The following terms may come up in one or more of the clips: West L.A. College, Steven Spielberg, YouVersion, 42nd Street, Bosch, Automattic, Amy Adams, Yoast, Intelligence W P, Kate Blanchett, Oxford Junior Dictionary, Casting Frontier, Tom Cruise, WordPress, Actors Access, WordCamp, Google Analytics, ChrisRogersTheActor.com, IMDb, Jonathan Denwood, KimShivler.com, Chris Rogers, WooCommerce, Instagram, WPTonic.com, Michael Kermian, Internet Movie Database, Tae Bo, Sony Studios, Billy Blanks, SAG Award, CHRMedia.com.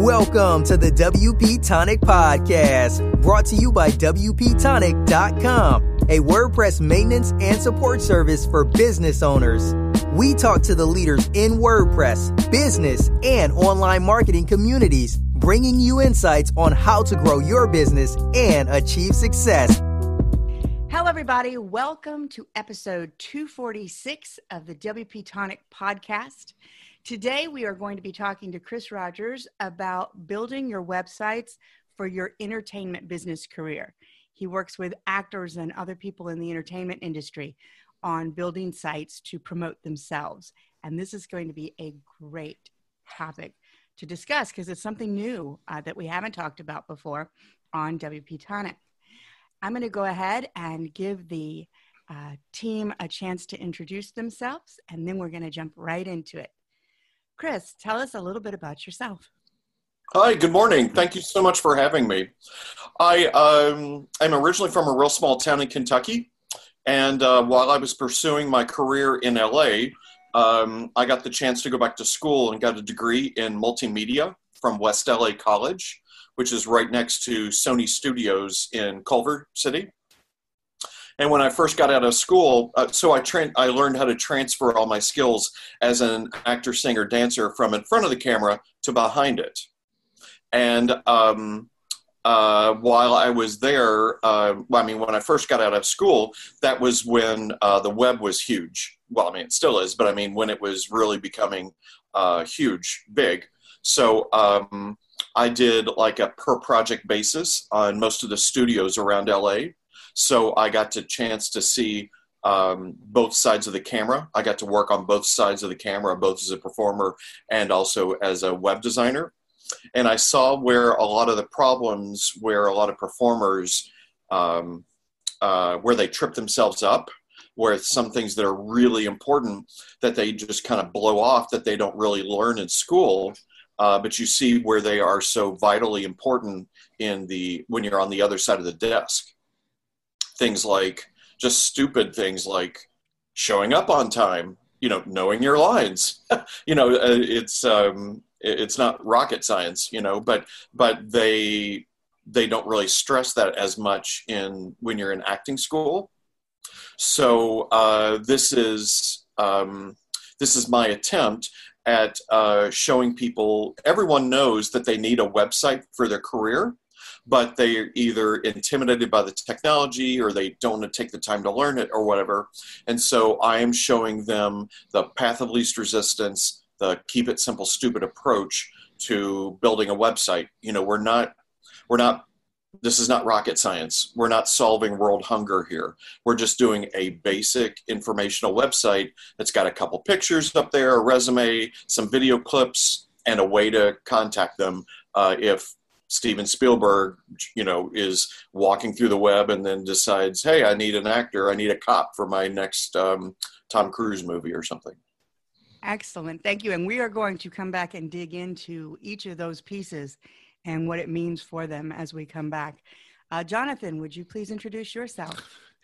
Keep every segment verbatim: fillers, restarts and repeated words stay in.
Welcome to the W P Tonic Podcast, brought to you by W P Tonic dot com, a WordPress maintenance and support service for business owners. We talk to the leaders in WordPress, business, and online marketing communities, bringing you insights on how to grow your business and achieve success. Hello, everybody. Welcome to episode two forty-six of the W P Tonic Podcast. Today, we are going to be talking to Chris Rogers about building your websites for your entertainment business career. He works with actors and other people in the entertainment industry on building sites to promote themselves. And this is going to be a great topic to discuss because it's something new uh, that we haven't talked about before on W P Tonic. I'm going to go ahead and give the uh, team a chance to introduce themselves, and then we're going to jump right into it. Chris, tell us a little bit about yourself. Hi, good morning. Thank you so much for having me. I, um, I'm originally from a real small town in Kentucky, and uh, while I was pursuing my career in L A, um, I got the chance to go back to school and got a degree in multimedia from West L A. College, which is right next to Sony Studios in Culver City. And when I first got out of school, uh, so I tra- I learned how to transfer all my skills as an actor, singer, dancer from in front of the camera to behind it. And um, uh, while I was there, uh, well, I mean, when I first got out of school, that was when uh, the web was huge. Well, I mean, it still is, but I mean, when it was really becoming uh, huge, big. So um, I did like a per project basis on most of the studios around L A. So I got the chance to see um, both sides of the camera. I got to work on both sides of the camera, both as a performer and also as a web designer. And I saw where a lot of the problems, where a lot of performers, um, uh, where they trip themselves up, where some things that are really important that they just kind of blow off, that they don't really learn in school. Uh, but you see where they are so vitally important in the when you're on the other side of the desk. Things like just stupid things like showing up on time, you know, knowing your lines, you know, it's, um, it's not rocket science, you know, but, but they, they don't really stress that as much in when you're in acting school. So uh, this is, um, this is my attempt at uh, showing people, everyone knows that they need a website for their career, but they're either intimidated by the technology or they don't want to take the time to learn it or whatever. And so I am showing them the path of least resistance, the keep it simple, stupid approach to building a website. You know, we're not, we're not, this is not rocket science. We're not solving world hunger here. We're just doing a basic informational website that's got a couple pictures up there, a resume, some video clips, and a way to contact them uh, if Steven Spielberg, you know, is walking through the web and then decides, hey, I need an actor. I need a cop for my next um, Tom Cruise movie or something. Excellent. Thank you. And we are going to come back and dig into each of those pieces and what it means for them as we come back. Uh, Jonathan, would you please introduce yourself?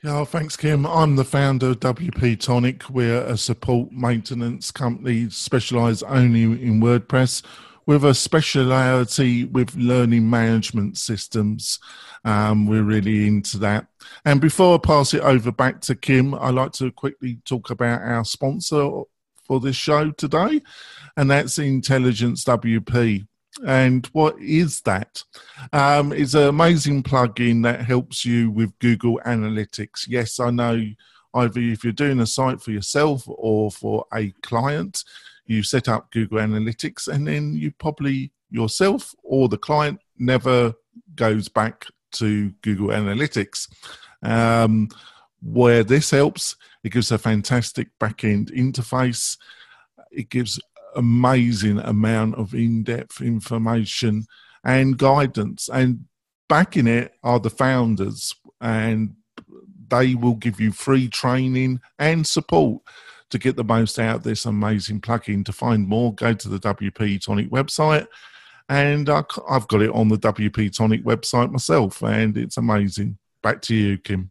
Yeah, well, thanks, Kim. I'm the founder of W P Tonic. We're a support maintenance company specialized only in WordPress, with a speciality with learning management systems. Um, we're really into that. And before I pass it over back to Kim, I'd like to quickly talk about our sponsor for this show today, and that's Intelligence W P. And what is that? Um, it's an amazing plugin that helps you with Google Analytics. Yes, I know either if you're doing a site for yourself or for a client, you set up Google Analytics, and then you probably yourself or the client never goes back to Google Analytics. Um, where this helps, it gives a fantastic back-end interface. It gives amazing amount of in-depth information and guidance. And backing it are the founders, and they will give you free training and support to get the most out of this amazing plugin. To find more, go to the W P Tonic website, and I've got it on the W P Tonic website myself, and it's amazing. Back to you, Kim.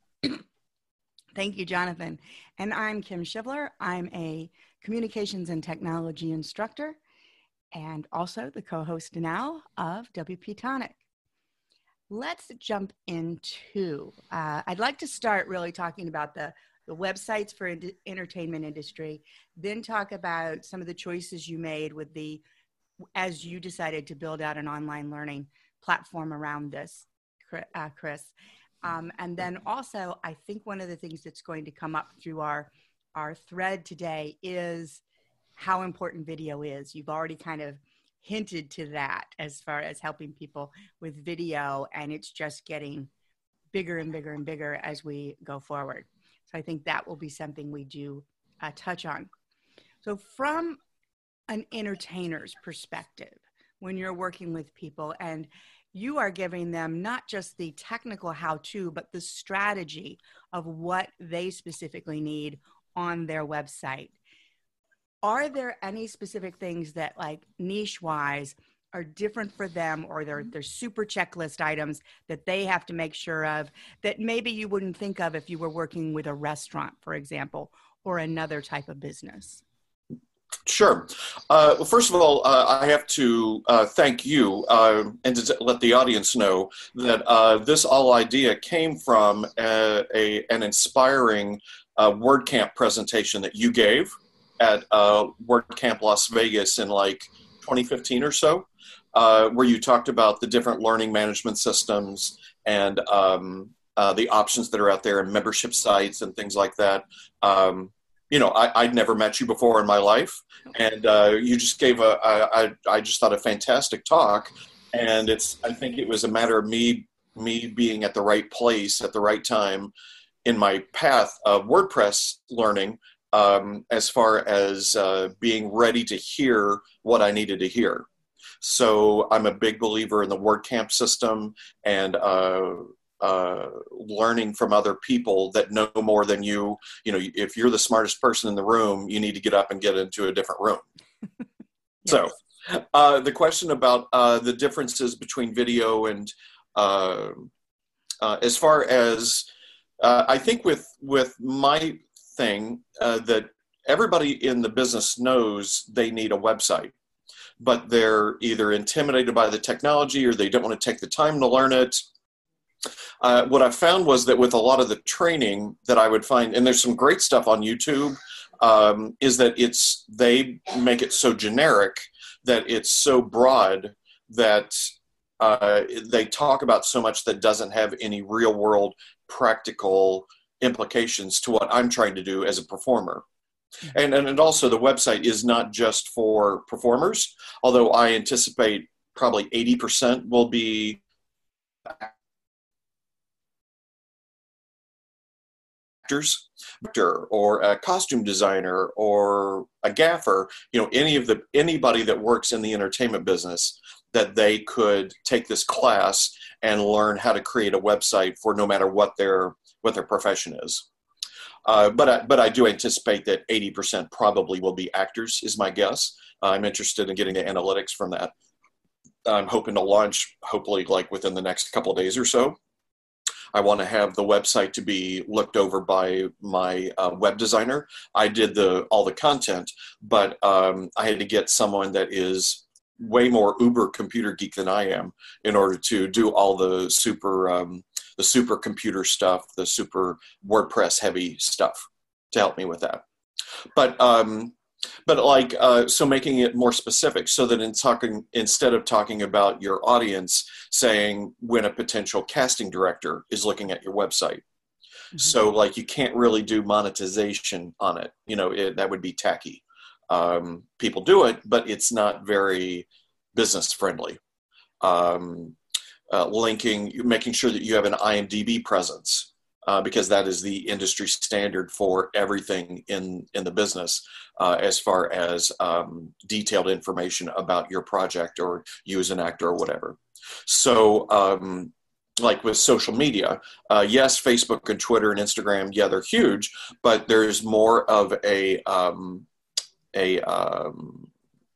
Thank you, Jonathan. And I'm Kim Shivler. I'm a communications and technology instructor, and also the co-host now of WPTonic. Let's jump into, uh, I'd like to start really talking about the, the websites for in- entertainment industry, then talk about some of the choices you made with the, as you decided to build out an online learning platform around this, uh, Chris. Um, and then also, I think one of the things that's going to come up through our, our thread today is how important video is. You've already kind of hinted to that as far as helping people with video, and it's just getting bigger and bigger and bigger as we go forward. So I think that will be something we do uh, touch on. So from an entertainer's perspective, when you're working with people and you are giving them not just the technical how-to, but the strategy of what they specifically need on their website, are there any specific things that, like, niche-wise are different for them, or they're, they're super checklist items that they have to make sure of that maybe you wouldn't think of if you were working with a restaurant, for example, or another type of business? Sure. Uh, well, first of all, uh, I have to uh, thank you uh, and to let the audience know that uh, this all idea came from a, a, an inspiring uh, WordCamp presentation that you gave at uh, WordCamp Las Vegas in like twenty fifteen or so, uh, where you talked about the different learning management systems and um, uh, the options that are out there and membership sites and things like that. Um, you know, I, I'd never met you before in my life, and uh, you just gave a, I, I, I just thought a fantastic talk, and it's, I think it was a matter of me, me being at the right place at the right time in my path of WordPress learning, Um, as far as uh, being ready to hear what I needed to hear. So I'm a big believer in the WordCamp system and uh, uh, learning from other people that know more than you. You know, if you're the smartest person in the room, you need to get up and get into a different room. Yes. So uh, the question about uh, the differences between video and uh, uh, as far as uh, I think with, with my thing uh, that everybody in the business knows they need a website, but they're either intimidated by the technology or they don't want to take the time to learn it. Uh, what I found was that with a lot of the training that I would find, and there's some great stuff on YouTube, um, is that it's they make it so generic that it's so broad that uh, they talk about so much that doesn't have any real world practical implications to what I'm trying to do as a performer. And, and and also the website is not just for performers, although I anticipate probably eighty percent will be. Actors or a costume designer or a gaffer, you know, any of the, anybody that works in the entertainment business, that they could take this class and learn how to create a website for no matter what their, what their profession is. Uh, but, I, but I do anticipate that eighty percent probably will be actors is my guess. I'm interested in getting the analytics from that. I'm hoping to launch hopefully like within the next couple of days or so. I want to have the website to be looked over by my uh, web designer. I did the all the content, but um, I had to get someone that is way more uber computer geek than I am in order to do all the super um, the super computer stuff, the super WordPress heavy stuff to help me with that. But um, but like uh, so making it more specific so that in talking instead of talking about your audience, saying when a potential casting director is looking at your website. Mm-hmm. So like you can't really do monetization on it. You know, it, that would be tacky. Um, people do it, but it's not very business friendly. Um, uh, linking, making sure that you have an I M D B presence. Uh, because that is the industry standard for everything in, in the business uh, as far as um, detailed information about your project or you as an actor or whatever. So um, like with social media, uh, yes, Facebook and Twitter and Instagram, yeah, they're huge, but there's more of a, um, a um,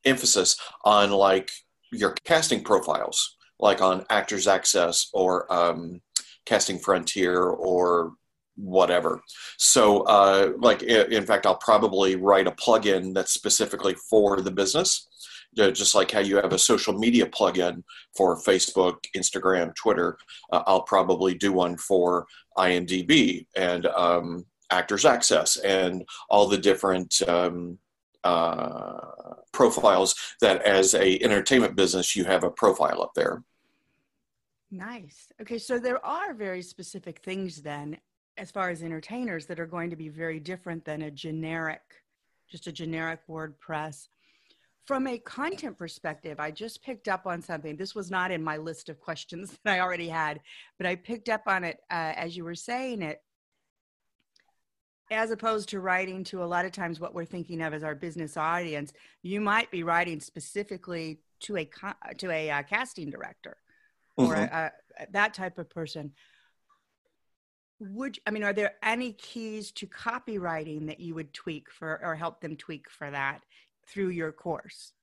emphasis on like your casting profiles, like on Actors Access or um, Casting Frontier or whatever. So uh, like, in fact, I'll probably write a plugin that's specifically for the business uh, just like how you have a social media plugin for Facebook, Instagram, Twitter, uh, I'll probably do one for IMDb and um, Actors Access and all the different um, uh, profiles that as a entertainment business, you have a profile up there. Nice. Okay, so there are very specific things then, as far as entertainers, that are going to be very different than a generic, just a generic WordPress. From a content perspective, I just picked up on something. This was not in my list of questions that I already had, but I picked up on it uh, as you were saying it. As opposed to writing to a lot of times what we're thinking of as our business audience, you might be writing specifically to a, con to a uh, casting director. Mm-hmm. Or uh, that type of person. Would, I mean, are there any keys to copywriting that you would tweak for or help them tweak for that through your course?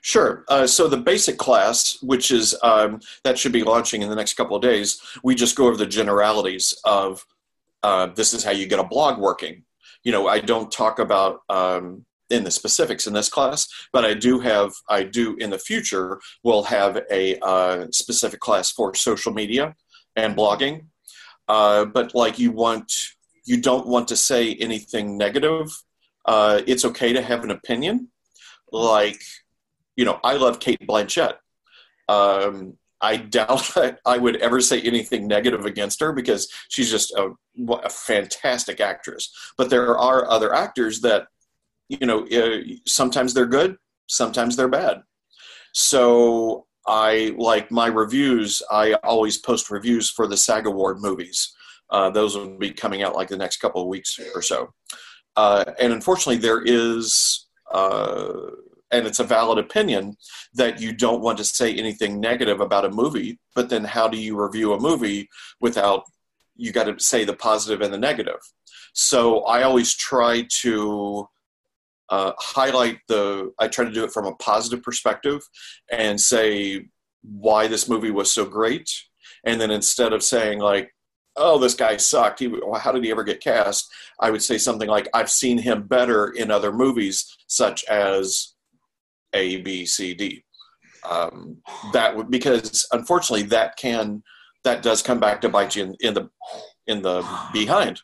Sure. Uh, so the basic class, which is um, that should be launching in the next couple of days, we just go over the generalities of uh, this is how you get a blog working. You know, I don't talk about um, in the specifics in this class, but I do have, I do in the future, will have a uh, specific class for social media and blogging. Uh, but like you want, you don't want to say anything negative. Uh, it's okay to have an opinion. Like, you know, I love Kate Blanchett. Um, I doubt that I would ever say anything negative against her because she's just a, a fantastic actress. But there are other actors that, you know, sometimes they're good, sometimes they're bad. So I like my reviews. I always post reviews for the SAG Award movies. Uh, those will be coming out like the next couple of weeks or so. Uh, and unfortunately there is, uh, and it's a valid opinion that you don't want to say anything negative about a movie, but then how do you review a movie without, you got to say the positive and the negative. So I always try to, Uh, highlight the, I try to do it from a positive perspective and say why this movie was so great. And then instead of saying like, oh, this guy sucked, he, how did he ever get cast? I would say something like, I've seen him better in other movies such as A, B, C, D. Um, that would, because unfortunately that can, that does come back to bite you in, in the in the behind.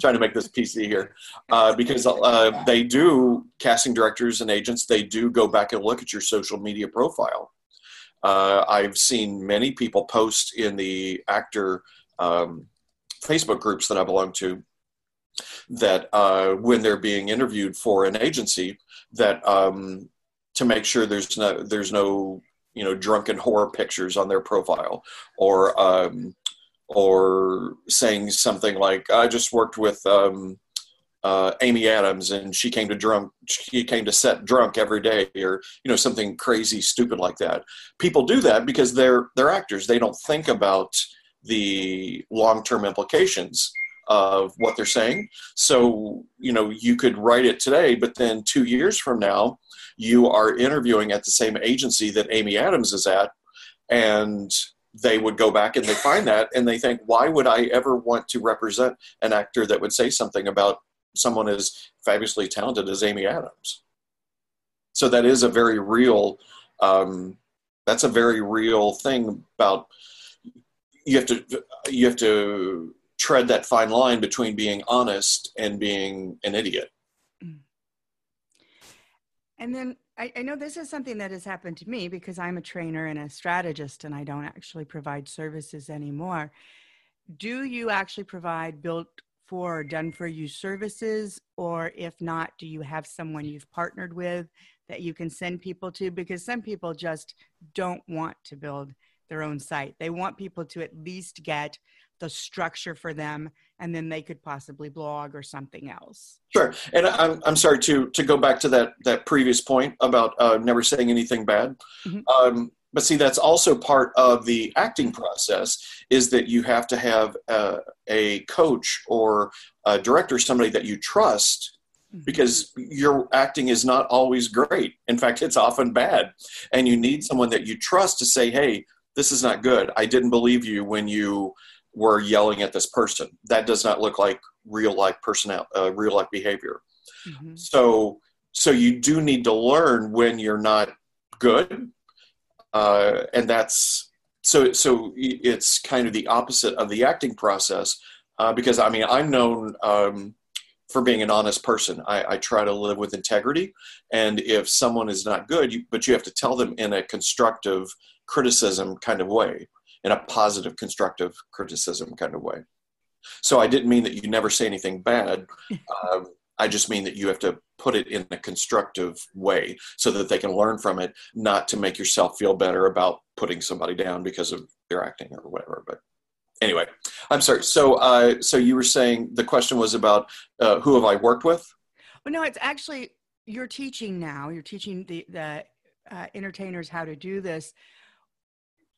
Trying to make this P C here. Uh, because uh, they do, casting directors and agents, they do go back and look at your social media profile. Uh, I've seen many people post in the actor um, Facebook groups that I belong to that uh, when they're being interviewed for an agency that um, to make sure there's no, there's no, you know, drunken horror pictures on their profile or, um, or saying something like, I just worked with um, uh, Amy Adams and she came to drunk, she came to set drunk every day, or, you know, something crazy, stupid like that. People do that because they're, they're actors. They don't think about the long-term implications of what they're saying. So, you know, you could write it today, but then two years from now, you are interviewing at the same agency that Amy Adams is at, and they would go back and they find that and they think, why would I ever want to represent an actor that would say something about someone as fabulously talented as Amy Adams? So that is a very real, um, that's a very real thing about, you have to, you have to tread that fine line between being honest and being an idiot. And then I, I know this is something that has happened to me because I'm a trainer and a strategist and I don't actually provide services anymore. Do you actually provide built for or done for you services? Or if not, do you have someone you've partnered with that you can send people to? Because some people just don't want to build their own site. They want people to at least get the structure for them, and then they could possibly blog or something else. Sure. And I'm, I'm sorry to, to go back to that, that previous point about uh, never saying anything bad. Mm-hmm. um, but see, that's also part of the acting process is that you have to have uh, a coach or a director, somebody that you trust, mm-hmm. because your acting is not always great. In fact, it's often bad. And you need someone that you trust to say, hey, this is not good. I didn't believe you when you were yelling at this person. That does not look like real life personality, uh, real life behavior. Mm-hmm. So So you do need to learn when you're not good. Uh, and that's, so, so it's kind of the opposite of the acting process, uh, because I mean, I'm known um, for being an honest person. I, I try to live with integrity. And if someone is not good, you, but you have to tell them in a constructive criticism kind of way, in a positive, constructive criticism kind of way. So I didn't mean that you never say anything bad. Um, I just mean that you have to put it in a constructive way so that they can learn from it, not to make yourself feel better about putting somebody down because of their acting or whatever. But anyway, I'm sorry. So, uh, so you were saying the question was about uh, who have I worked with? Well, no, it's actually you're teaching now. You're teaching the, the uh, entertainers how to do this.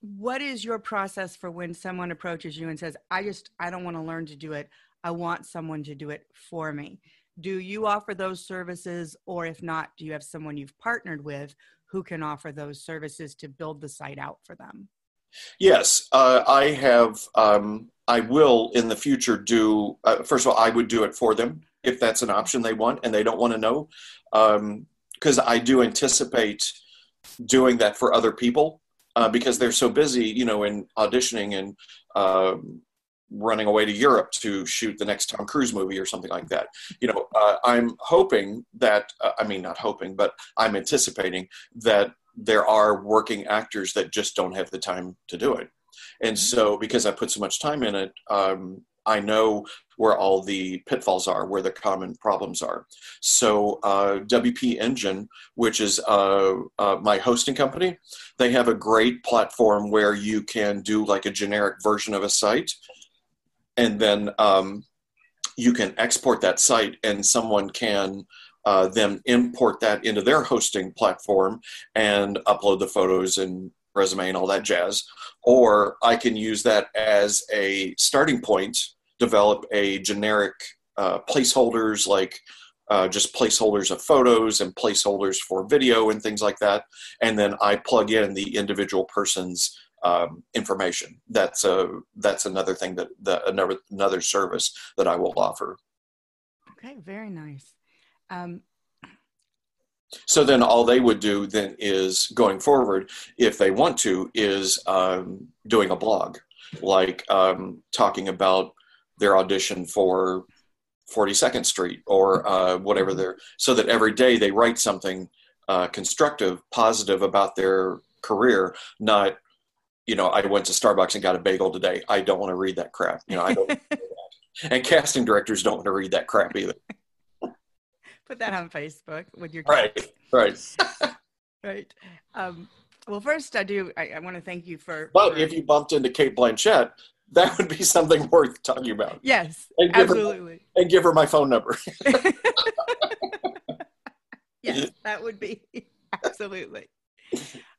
What is your process for when someone approaches you and says, I just, I don't want to learn to do it. I want someone to do it for me. Do you offer those services? Or if not, do you have someone you've partnered with who can offer those services to build the site out for them? Yes, uh, I have, um, I will in the future do, uh, first of all, I would do it for them if that's an option they want and they don't want to know. Um, 'cause I do anticipate doing that for other people. Uh, because they're so busy, you know, in auditioning and um, running away to Europe to shoot the next Tom Cruise movie or something like that. You know, uh, I'm hoping that, uh, I mean, not hoping, but I'm anticipating that there are working actors that just don't have the time to do it. And so because I put so much time in it, um, I know where all the pitfalls are, where the common problems are. So uh, W P Engine, which is uh, uh, my hosting company, they have a great platform where you can do like a generic version of a site, and then um, you can export that site and someone can uh, then import that into their hosting platform and upload the photos and resume and all that jazz. Or I can use that as a starting point, develop a generic uh, placeholders, like uh, just placeholders of photos and placeholders for video and things like that. And then I plug in the individual person's um, information. That's a, that's another thing that, that another, another service that I will offer. Okay. Very nice. Um, So then all they would do then is going forward, if they want to, is um, doing a blog, like um, talking about their audition for forty-second street or uh, whatever they're, so that every day they write something uh, constructive, positive about their career, not, you know, I went to Starbucks and got a bagel today. I don't want to read that crap. You know, I don't. And casting directors don't want to read that crap either. Put that on Facebook with your kids. Right, right, right. Um, well, first, I do. I, I want to thank you for. Well, for, if you bumped into Kate Blanchett, that would be something worth talking about. Yes, and absolutely. Her, and give her my phone number. Yes, that would be absolutely.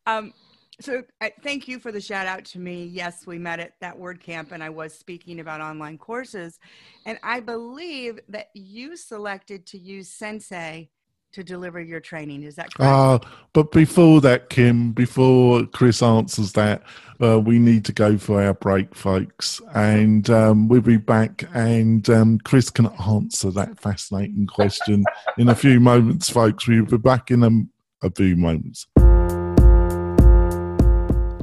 Um, so, I, thank you for the shout out to me. Yes, we met at that WordCamp, and I was speaking about online courses. And I believe that you selected to use Sensei to deliver your training. Is that correct? Uh, but before that, Kim, before Chris answers that, uh, we need to go for our break, folks. And um, we'll be back, and um, Chris can answer that fascinating question in a few moments, folks. We'll be back in a, a few moments.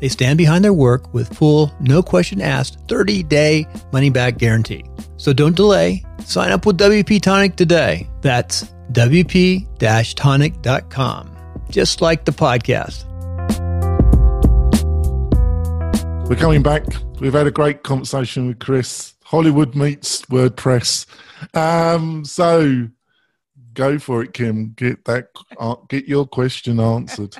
They stand behind their work with full, no question asked, thirty day money-back guarantee. So don't delay. Sign up with WPTonic today. That's W P tonic dot com, just like the podcast. We're coming back. We've had a great conversation with Chris. Hollywood meets WordPress. Um, so go for it, Kim. Get that. Uh, get your question answered.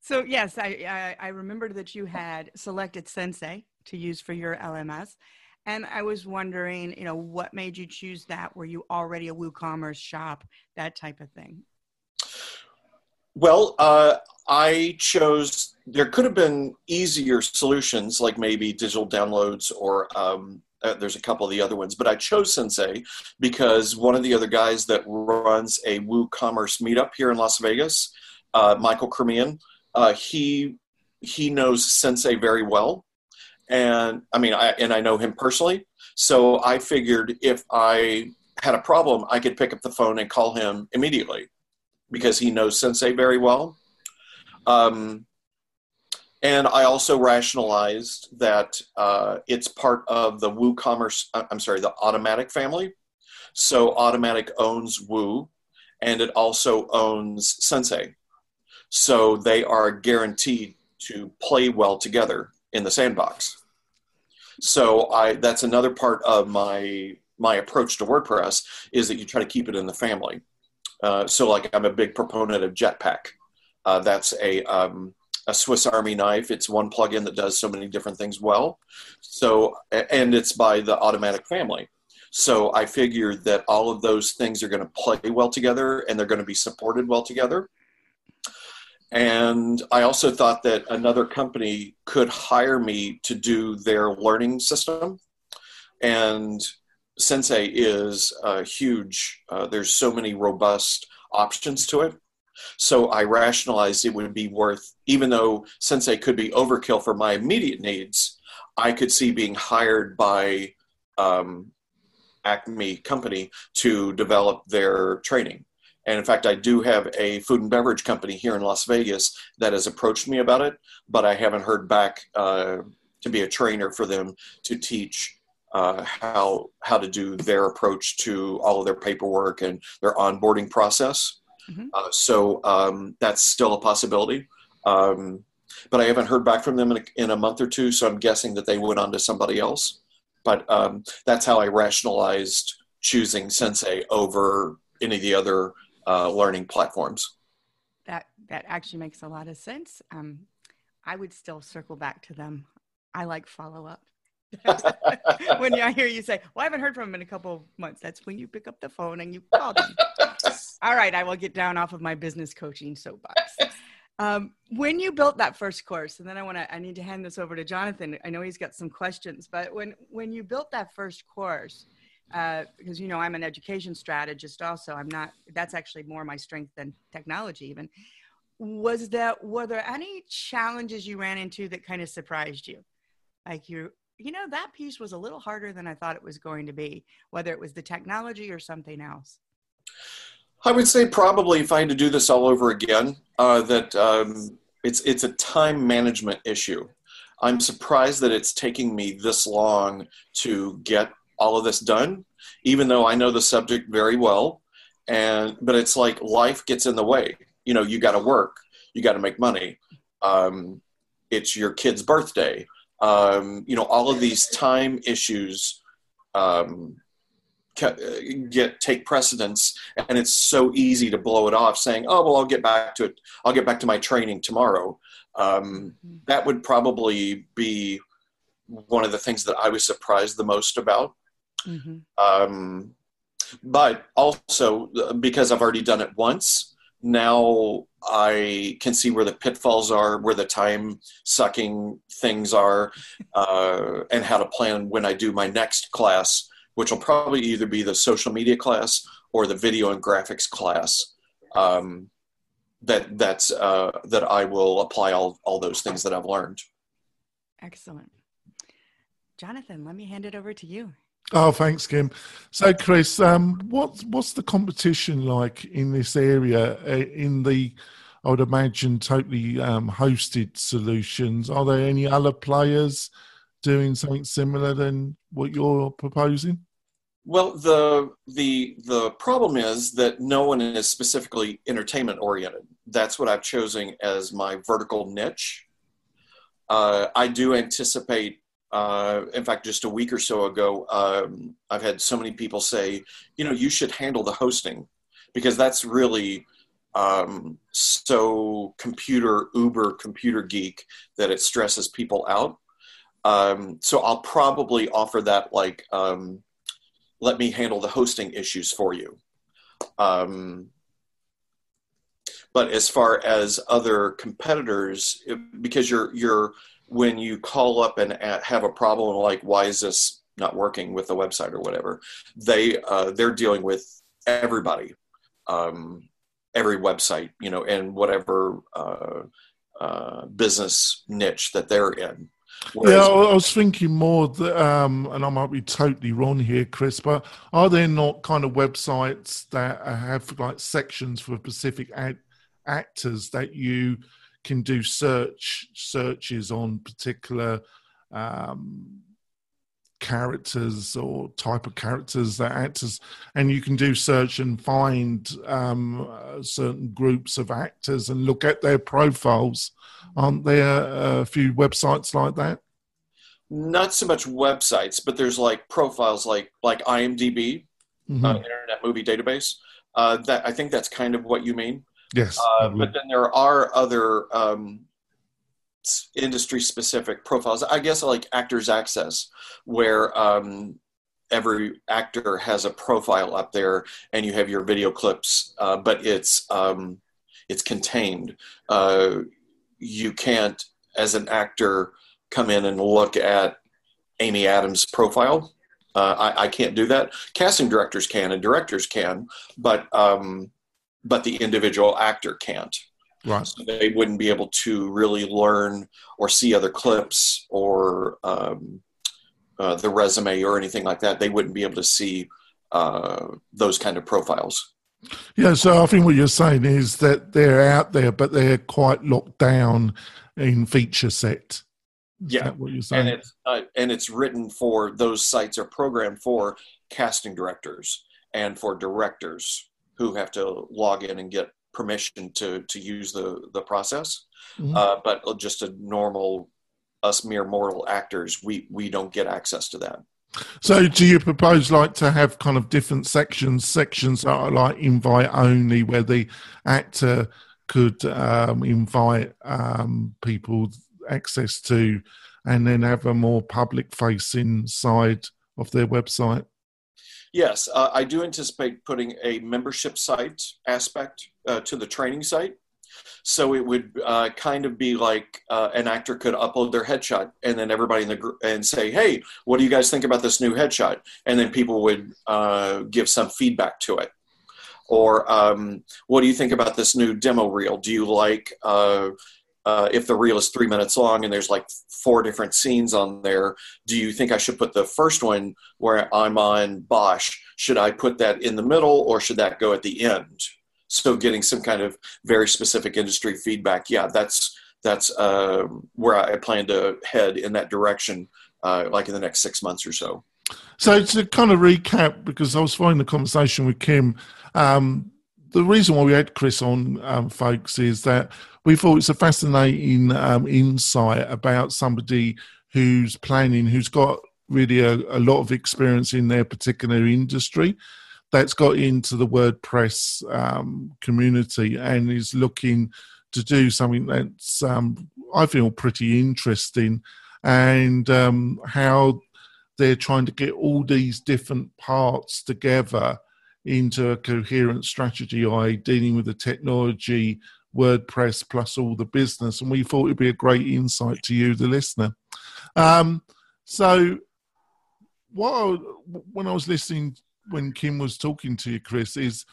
So yes, I, I I remembered that you had selected Sensei to use for your L M S. And I was wondering, you know, what made you choose that? Were you already a WooCommerce shop, that type of thing? Well, uh, I chose, there could have been easier solutions, like maybe digital downloads or um, uh, there's a couple of the other ones, but I chose Sensei because one of the other guys that runs a WooCommerce meetup here in Las Vegas, uh, Michael Kermian, uh, he, he knows Sensei very well. And I mean, I, and I know him personally. So I figured if I had a problem, I could pick up the phone and call him immediately because he knows Sensei very well. Um, and I also rationalized that uh, it's part of the WooCommerce, I'm sorry, the Automattic family. So Automattic owns Woo, and it also owns Sensei. So they are guaranteed to play well together in the sandbox. So I, that's another part of my, my approach to WordPress is that you try to keep it in the family. Uh, so like I'm a big proponent of Jetpack. Uh, that's a, um, a Swiss Army knife. It's one plugin that does so many different things well. So, and it's by the Automattic family. So I figured that all of those things are going to play well together and they're going to be supported well together. And I also thought that another company could hire me to do their learning system. And Sensei is uh, huge. Uh, there's so many robust options to it. So I rationalized it would be worth, even though Sensei could be overkill for my immediate needs, I could see being hired by um, Acme company to develop their training. And in fact, I do have a food and beverage company here in Las Vegas that has approached me about it, but I haven't heard back uh, to be a trainer for them to teach uh, how, how to do their approach to all of their paperwork and their onboarding process. Mm-hmm. Uh, so um, that's still a possibility, um, but I haven't heard back from them in a, in a month or two. So I'm guessing that they went on to somebody else, but um, that's how I rationalized choosing Sensei over any of the other uh, learning platforms. That, that actually makes a lot of sense. Um, I would still circle back to them. I like follow-up. When I hear you say, well, I haven't heard from them in a couple of months, that's when you pick up the phone and you call them. All right, I will get down off of my business coaching soapbox. Um, when you built that first course, and then I want to, I need to hand this over to Jonathan. I know he's got some questions, but when, when you built that first course, uh, because, you know, I'm an education strategist also, I'm not, that's actually more my strength than technology even. Was that, were there any challenges you ran into that kind of surprised you? Like you, you know, that piece was a little harder than I thought it was going to be, whether it was the technology or something else. I would say probably if I had to do this all over again, uh, that um, it's it's a time management issue. I'm surprised that it's taking me this long to get all of this done, even though I know the subject very well. And but it's like life gets in the way. You know, you got to work, you got to make money. Um, it's your kid's birthday. Um, you know, all of these time issues um, get take precedence, and it's so easy to blow it off saying, oh, well, I'll get back to it. I'll get back to my training tomorrow. Um, that would probably be one of the things that I was surprised the most about. Mm-hmm. Um, but also because I've already done it once, now I can see where the pitfalls are, where the time sucking things are, uh, and how to plan when I do my next class, which will probably either be the social media class or the video and graphics class. Um, that that's uh, that I will apply all, all those things that I've learned. Excellent. Jonathan, let me hand it over to you. Oh, thanks, Kim. So, Chris, um, what's what's the competition like in this area? In the, I would imagine, totally um, hosted solutions. Are there any other players doing something similar than what you're proposing? Well, the the the problem is that no one is specifically entertainment oriented. That's what I've chosen as my vertical niche. Uh, I do anticipate, uh, in fact, just a week or so ago, um, I've had so many people say, you know, you should handle the hosting because that's really um, so computer, uber computer geek that it stresses people out. Um, so I'll probably offer that, like, um, let me handle the hosting issues for you. Um, But as far as other competitors, it, because you're you're when you call up and at, have a problem like, why is this not working with the website or whatever, they uh, they're dealing with everybody, um, every website, you know, and whatever uh, uh, business niche that they're in. Whereas yeah, I was thinking more, that, um, and I might be totally wrong here, Chris, but are there not kind of websites that have like sections for specific ad- actors that you can do search searches on particular um, characters or type of characters that actors, and you can do search and find um, uh, certain groups of actors and look at their profiles? Aren't there a few websites like that? Not so much websites, but there's like profiles like like I M D B, mm-hmm. uh, Internet Movie Database. Uh, that I think that's kind of what you mean. Yes. Uh, but then there are other um, industry-specific profiles. I guess like Actors Access, where um, every actor has a profile up there, and you have your video clips, uh, but it's um, it's contained. Uh, you can't, as an actor, come in and look at Amy Adams' profile. Uh, I, I can't do that. Casting directors can, and directors can, but... Um, but the individual actor can't. Right. So they wouldn't be able to really learn or see other clips or um, uh, the resume or anything like that. They wouldn't be able to see uh, those kind of profiles. Yeah, so I think what you're saying is that they're out there, but they're quite locked down in feature set. Is yeah, that what you're saying? And it's, uh, and it's written for, those sites are programmed for casting directors and for directors who have to log in and get permission to, to use the, the process. Mm-hmm. Uh, but just a normal, us mere mortal actors, we, we don't get access to that. So do you propose like to have kind of different sections, sections that are like invite only, where the actor could um, invite um, people access to, and then have a more public facing side of their website? Yes, uh, I do anticipate putting a membership site aspect uh, to the training site. So it would uh, kind of be like uh, an actor could upload their headshot, and then everybody in the group and say, hey, what do you guys think about this new headshot? And then people would uh, give some feedback to it. Or um, what do you think about this new demo reel? Do you like uh, uh, if the reel is three minutes long and there's like four different scenes on there, do you think I should put the first one where I'm on Bosch? Should I put that in the middle, or should that go at the end? So getting some kind of very specific industry feedback. Yeah, that's that's uh, where I plan to head in that direction, uh, like in the next six months or so. So to kind of recap, because I was following the conversation with Kim, um, the reason why we had Chris on, um, folks, is that we thought it's a fascinating um, insight about somebody who's planning, who's got really a, a lot of experience in their particular industry, that's got into the WordPress um, community and is looking to do something that's, um, I feel, pretty interesting, and um, how they're trying to get all these different parts together into a coherent strategy, that is dealing with the technology, WordPress, plus all the business. And we thought it'd be a great insight to you, the listener. Um, so what I, when I was listening, when Kim was talking to you, Chris, is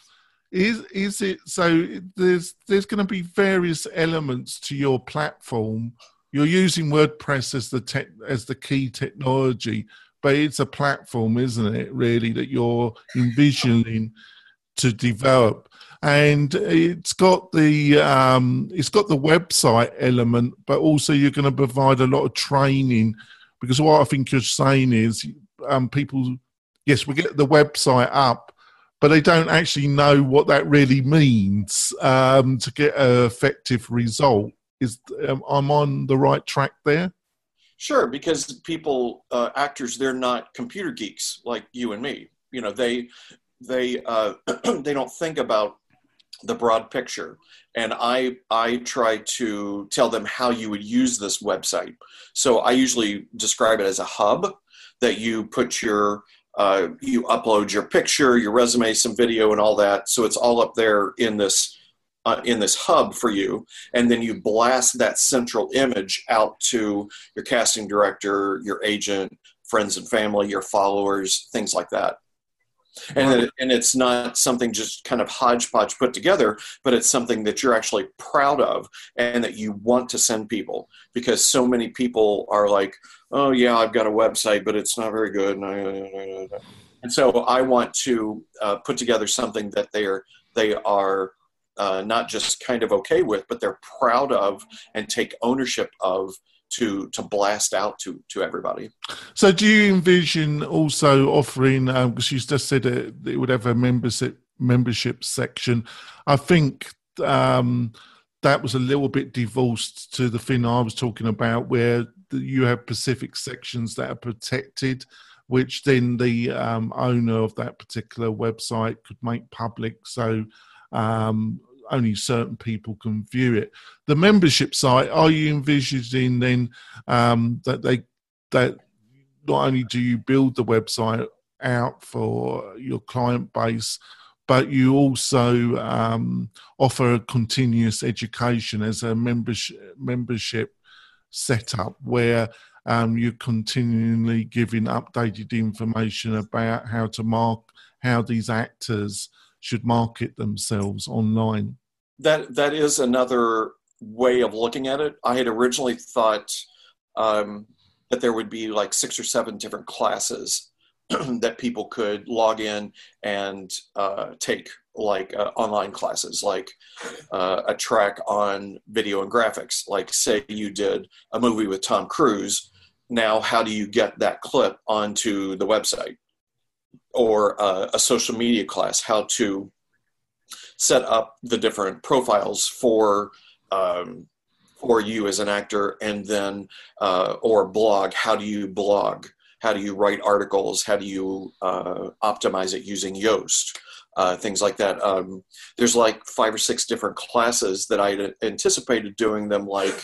is is it so there's there's going to be various elements to your platform. You're using WordPress as the tech, as the key technology, but it's a platform, isn't it, really, that you're envisioning to develop. And it's got the um, it's got the website element, but also you're going to provide a lot of training, because what I think you're saying is um, people, yes, we get the website up, but they don't actually know what that really means um, to get an effective result. Is um, I'm on the right track there? Sure, because people, uh, actors, they're not computer geeks like you and me. You know, they they uh, they don't think about the broad picture. And I I try to tell them how you would use this website. So I usually describe it as a hub that you put your, uh, you upload your picture, your resume, some video, and all that. So it's all up there in this uh, in this hub for you, and then you blast that central image out to your casting director, your agent, friends and family, your followers, things like that. And, it, and it's not something just kind of hodgepodge put together, but it's something that you're actually proud of and that you want to send people, because so many people are like, oh, yeah, I've got a website, but it's not very good. And so I want to uh, put together something that they are, they are uh, not just kind of okay with, but they're proud of and take ownership of, to to blast out to to everybody. So do you envision also offering, because um, you just said it, it would have a membership membership section. I think um that was a little bit divorced to the thing I was talking about, where you have specific sections that are protected, which then the um owner of that particular website could make public, so um only certain people can view it. The membership site, are you envisioning then um, that they that not only do you build the website out for your client base, but you also um, offer a continuous education as a membership membership setup, where um, you're continually giving updated information about how to mark how these actors should market themselves online? That that is another way of looking at it. I had originally thought um, that there would be like six or seven different classes that people could log in and uh, take, like uh, online classes, like uh, a track on video and graphics. Like, say you did a movie with Tom Cruise. Now, how do you get that clip onto the website? Or uh, a social media class, how to set up the different profiles for um, for you as an actor, and then, uh, or blog, how do you blog? How do you write articles? How do you uh, optimize it using Yoast? Uh, things like that. Um, there's like five or six different classes that I anticipated doing them, like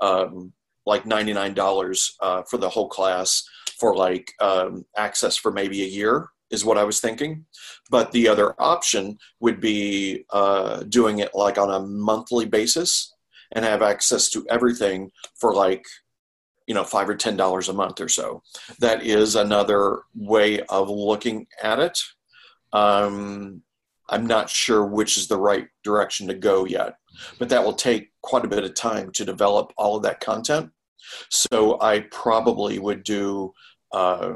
um, like ninety-nine dollars uh, for the whole class, for like um, access for maybe a year, is what I was thinking. But the other option would be uh, doing it like on a monthly basis and have access to everything for like, you know, five or ten dollars a month or so. That is another way of looking at it. Um, I'm not sure which is the right direction to go yet, but that will take quite a bit of time to develop all of that content. So I probably would do uh,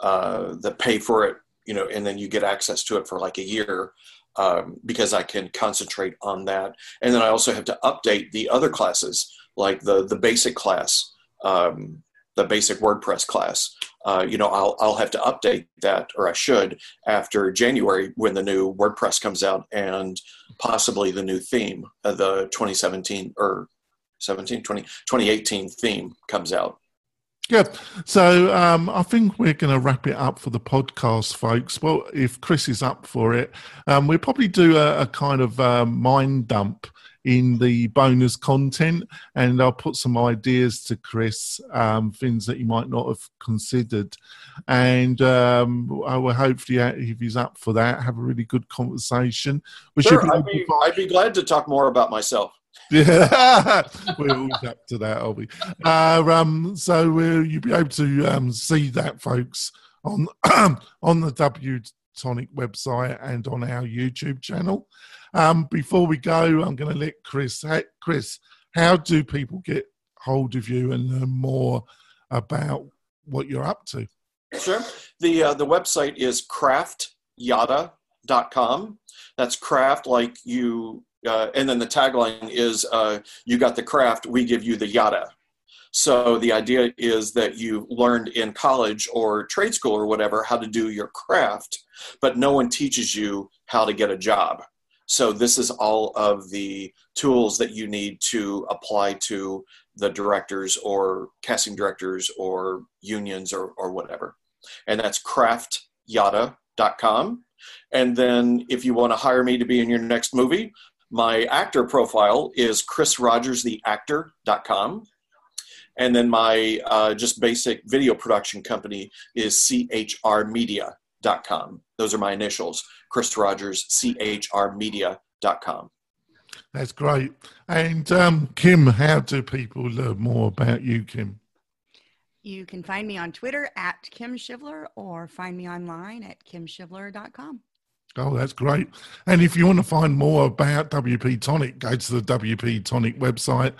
uh, the pay for it, you know, and then you get access to it for like a year, um, because I can concentrate on that. And then I also have to update the other classes, like the the basic class, um, the basic WordPress class. Uh, you know, I'll I'll have to update that, or I should, after January, when the new WordPress comes out, and possibly the new theme, uh, the twenty seventeen or seventeen, twenty, twenty eighteen theme comes out. Yeah. So um, I think we're going to wrap it up for the podcast, folks. Well, if Chris is up for it, um, we'll probably do a, a kind of uh, mind dump in the bonus content, and I'll put some ideas to Chris, um, things that he might not have considered. And um, I will hopefully, if he's up for that, have a really good conversation. Which sure, I'd be, I'd be glad to talk more about myself. Yeah, we're all up to that, are we? Uh, um, so we'll, you'll be able to um, see that, folks, on on the WPTonic website and on our YouTube channel. Um, before we go, I'm going to let Chris. Hey, Chris, how do people get hold of you and learn more about what you're up to? Sure. The uh, the website is craft yada dot com. That's craft, like you. Uh, and then the tagline is, uh, you got the craft, we give you the yada. So the idea is that you learned in college or trade school or whatever how to do your craft, but no one teaches you how to get a job. So this is all of the tools that you need to apply to the directors or casting directors or unions or, or whatever. And that's craft yada dot com. And then if you want to hire me to be in your next movie, my actor profile is Chris Rogers The Actor dot com. And then my uh, just basic video production company is C H R Media dot com. Those are my initials, Chris Rogers, C H R Media dot com. That's great. And um, Kim, how do people learn more about you, Kim? You can find me on Twitter at Kim Shivler or find me online at Kim Shivler dot com. Oh, that's great. And if you want to find more about W P Tonic, go to the W P Tonic website.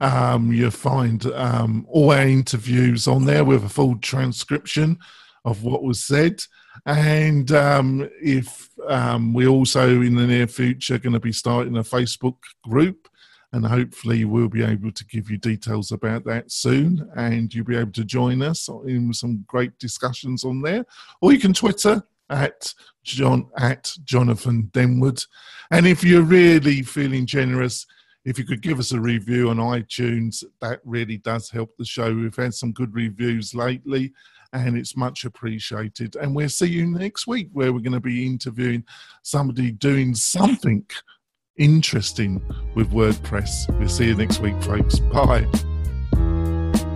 Um, you'll find um, all our interviews on there with a full transcription of what was said. And um, if um, we also in the near future going to be starting a Facebook group, and hopefully we'll be able to give you details about that soon, and you'll be able to join us in some great discussions on there. Or you can Twitter at John at Jonathan Denwood. And if you're really feeling generous, if you could give us a review on iTunes, that really does help the show. We've had some good reviews lately, and it's much appreciated. And we'll see you next week, where we're going to be interviewing somebody doing something interesting with WordPress. We'll see you next week, folks. Bye.